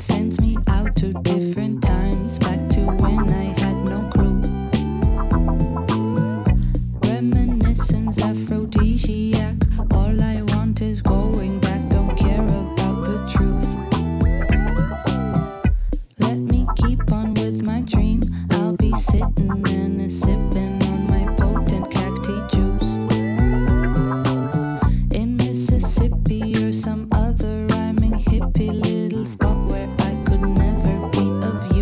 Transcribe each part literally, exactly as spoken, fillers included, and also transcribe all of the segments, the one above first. sends me out to different times, back to when I had no clue. Reminiscence, aphrodisiac, all I want is going back, don't care about the truth. Let me keep on with my dream, I'll be sitting and a sipping. Some other rhyming hippie little spot where I could never be of you.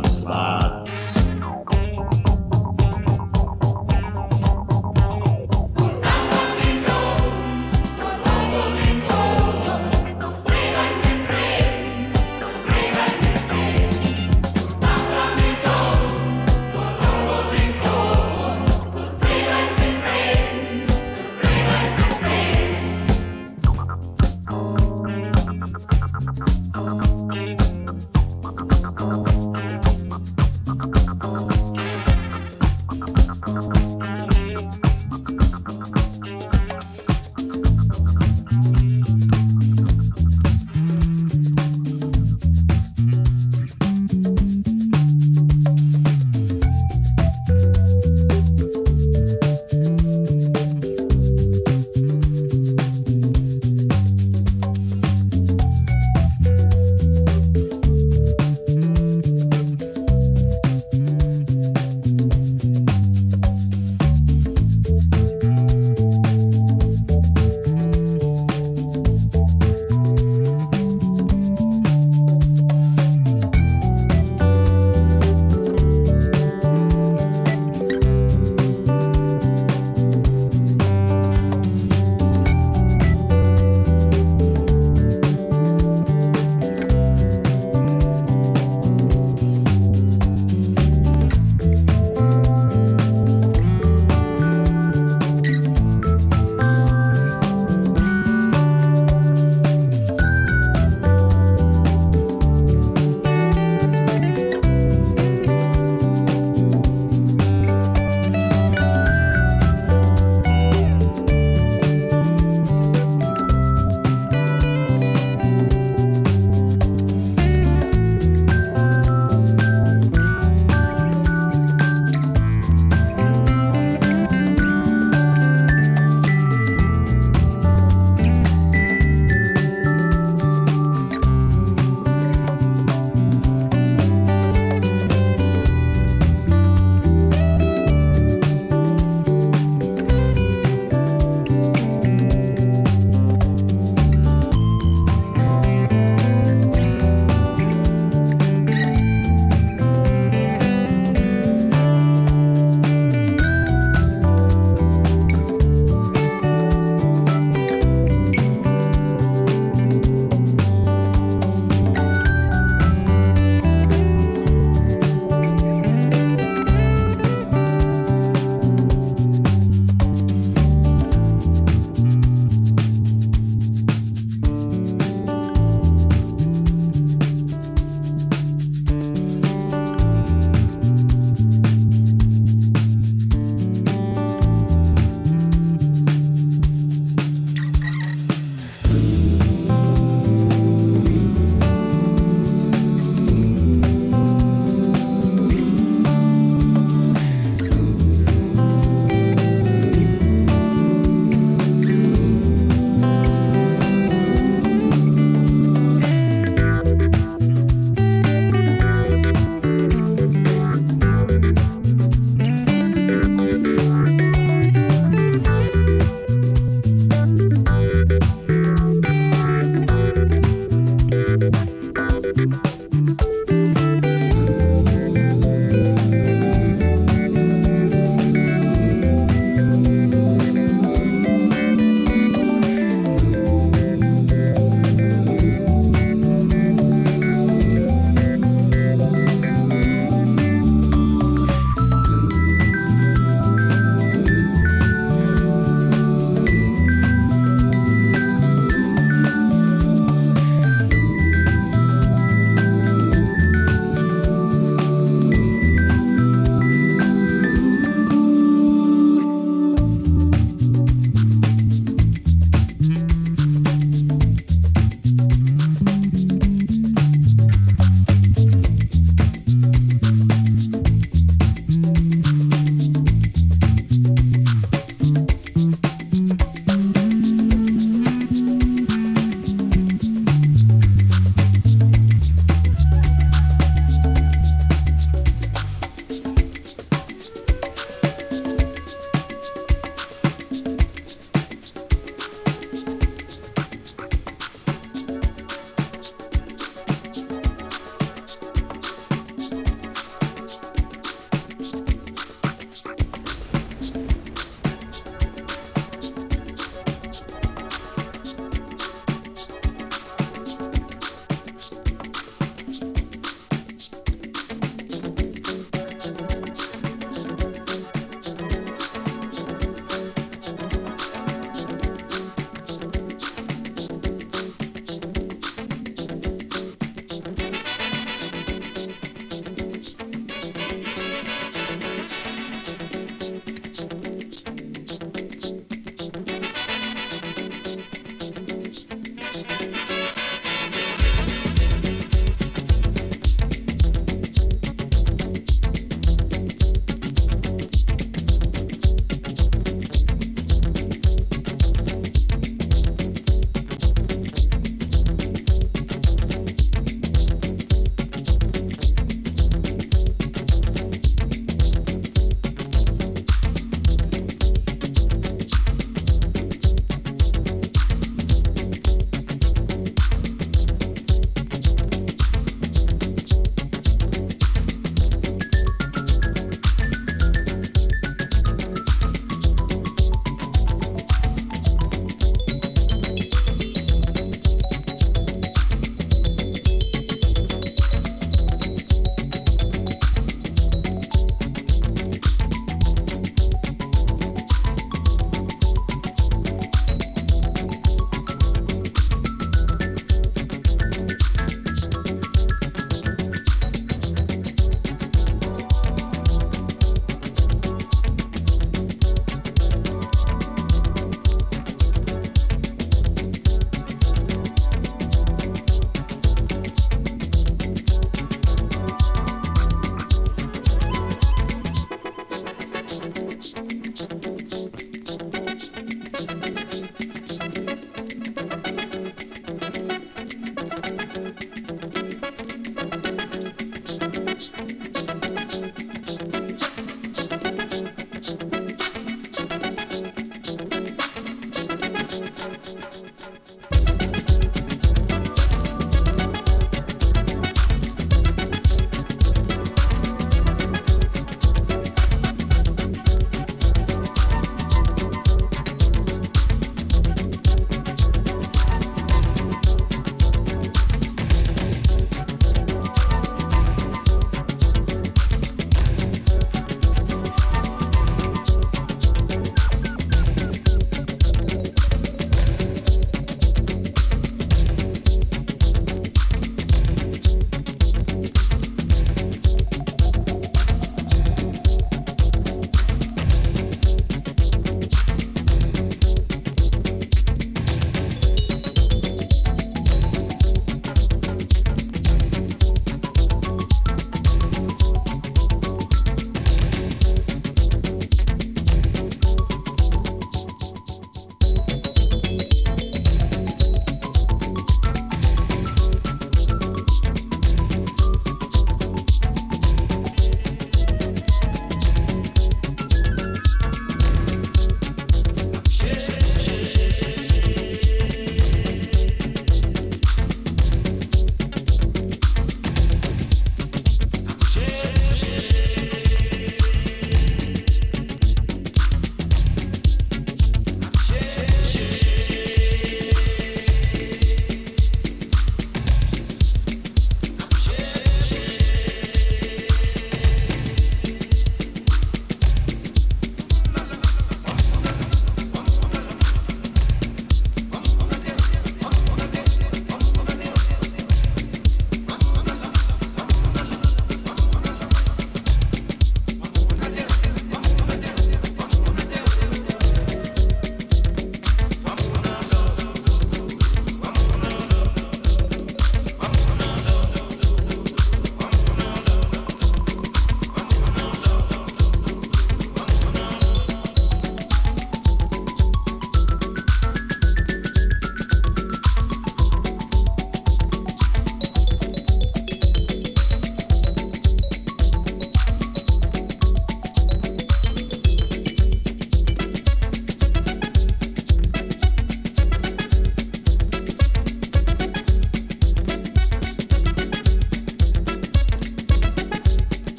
Brown spots.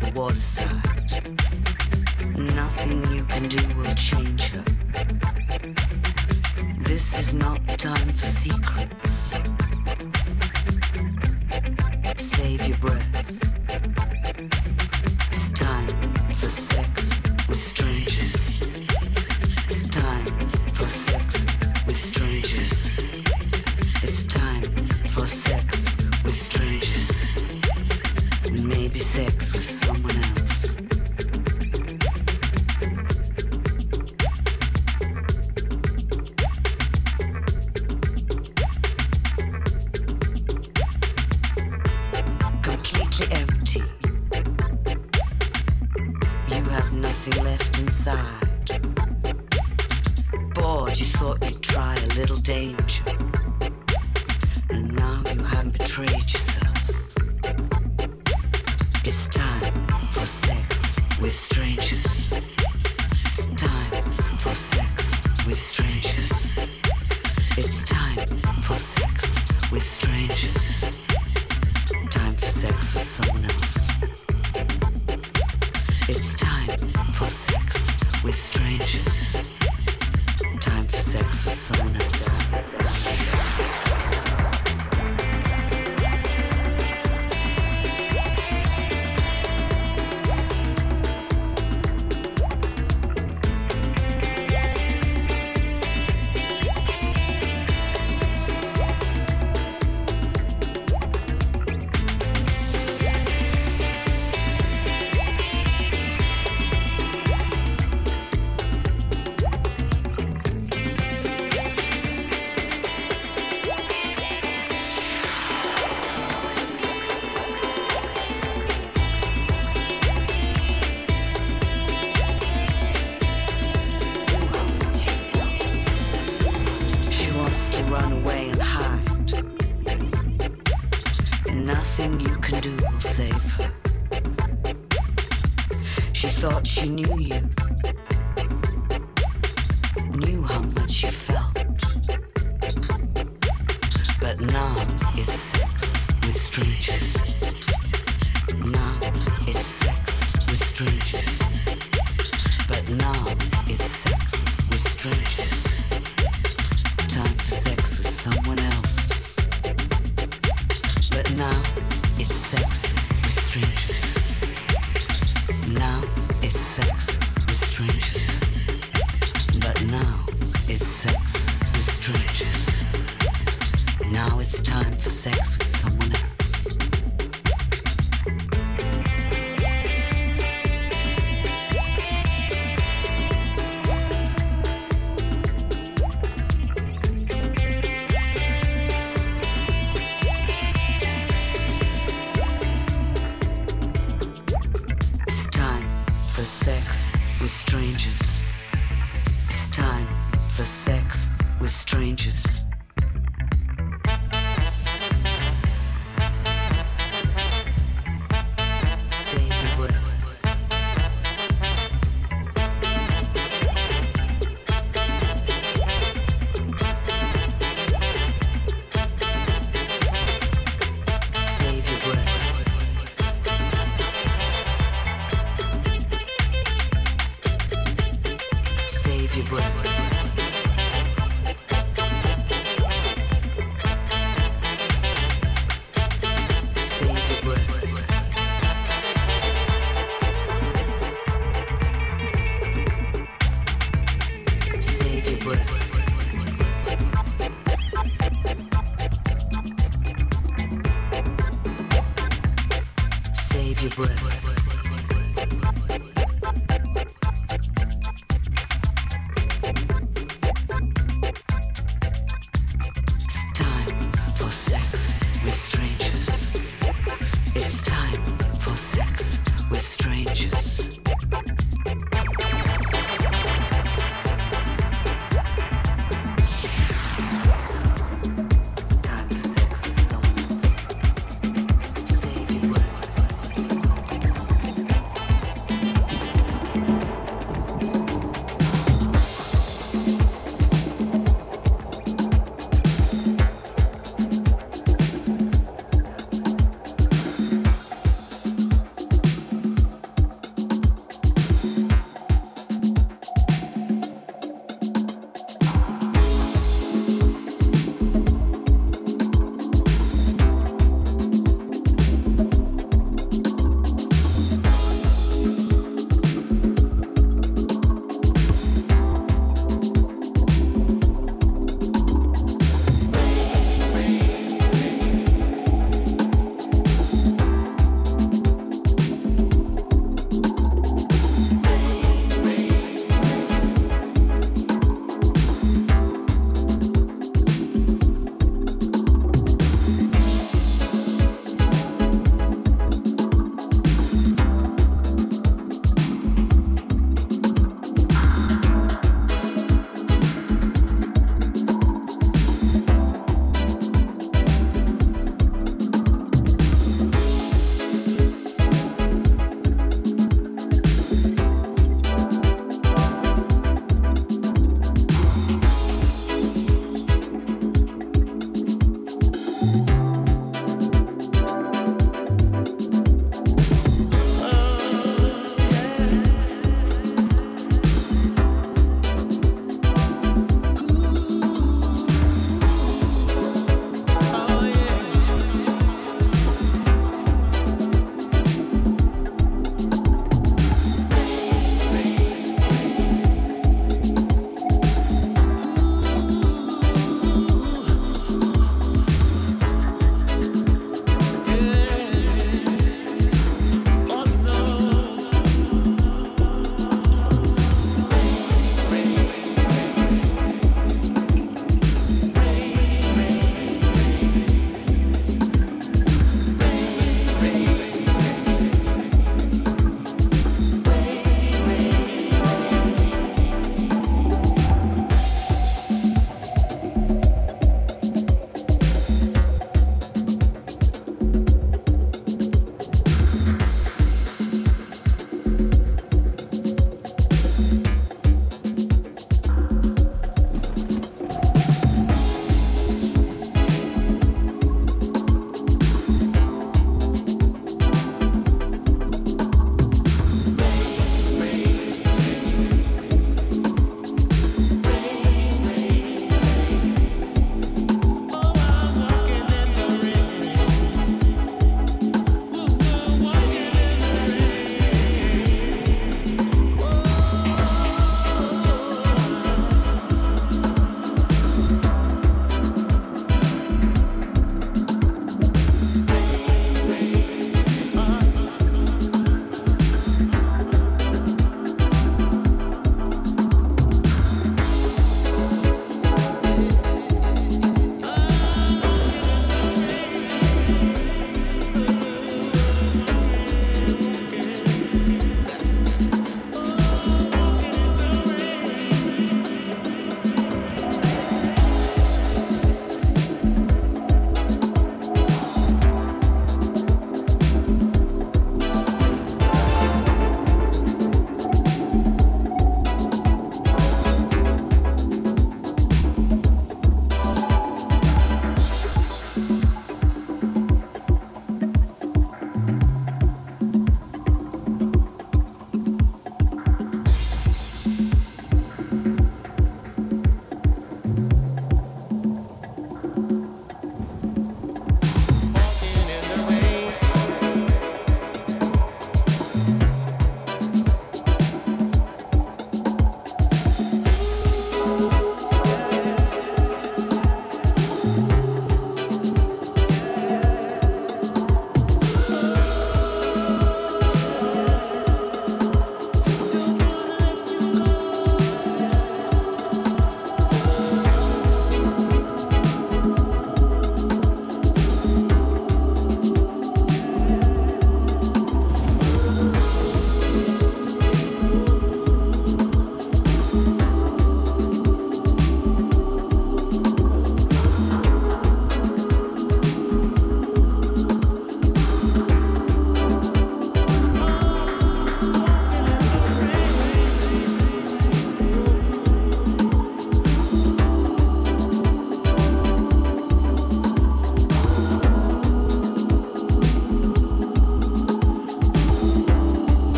the waterside. Nothing you can do will change her. This is not the time for secrets. Save your breath. It's time for sex with strangers. It's time for sex with strangers. It's time for sex with strangers. Maybe sex with someone else. Save your breath.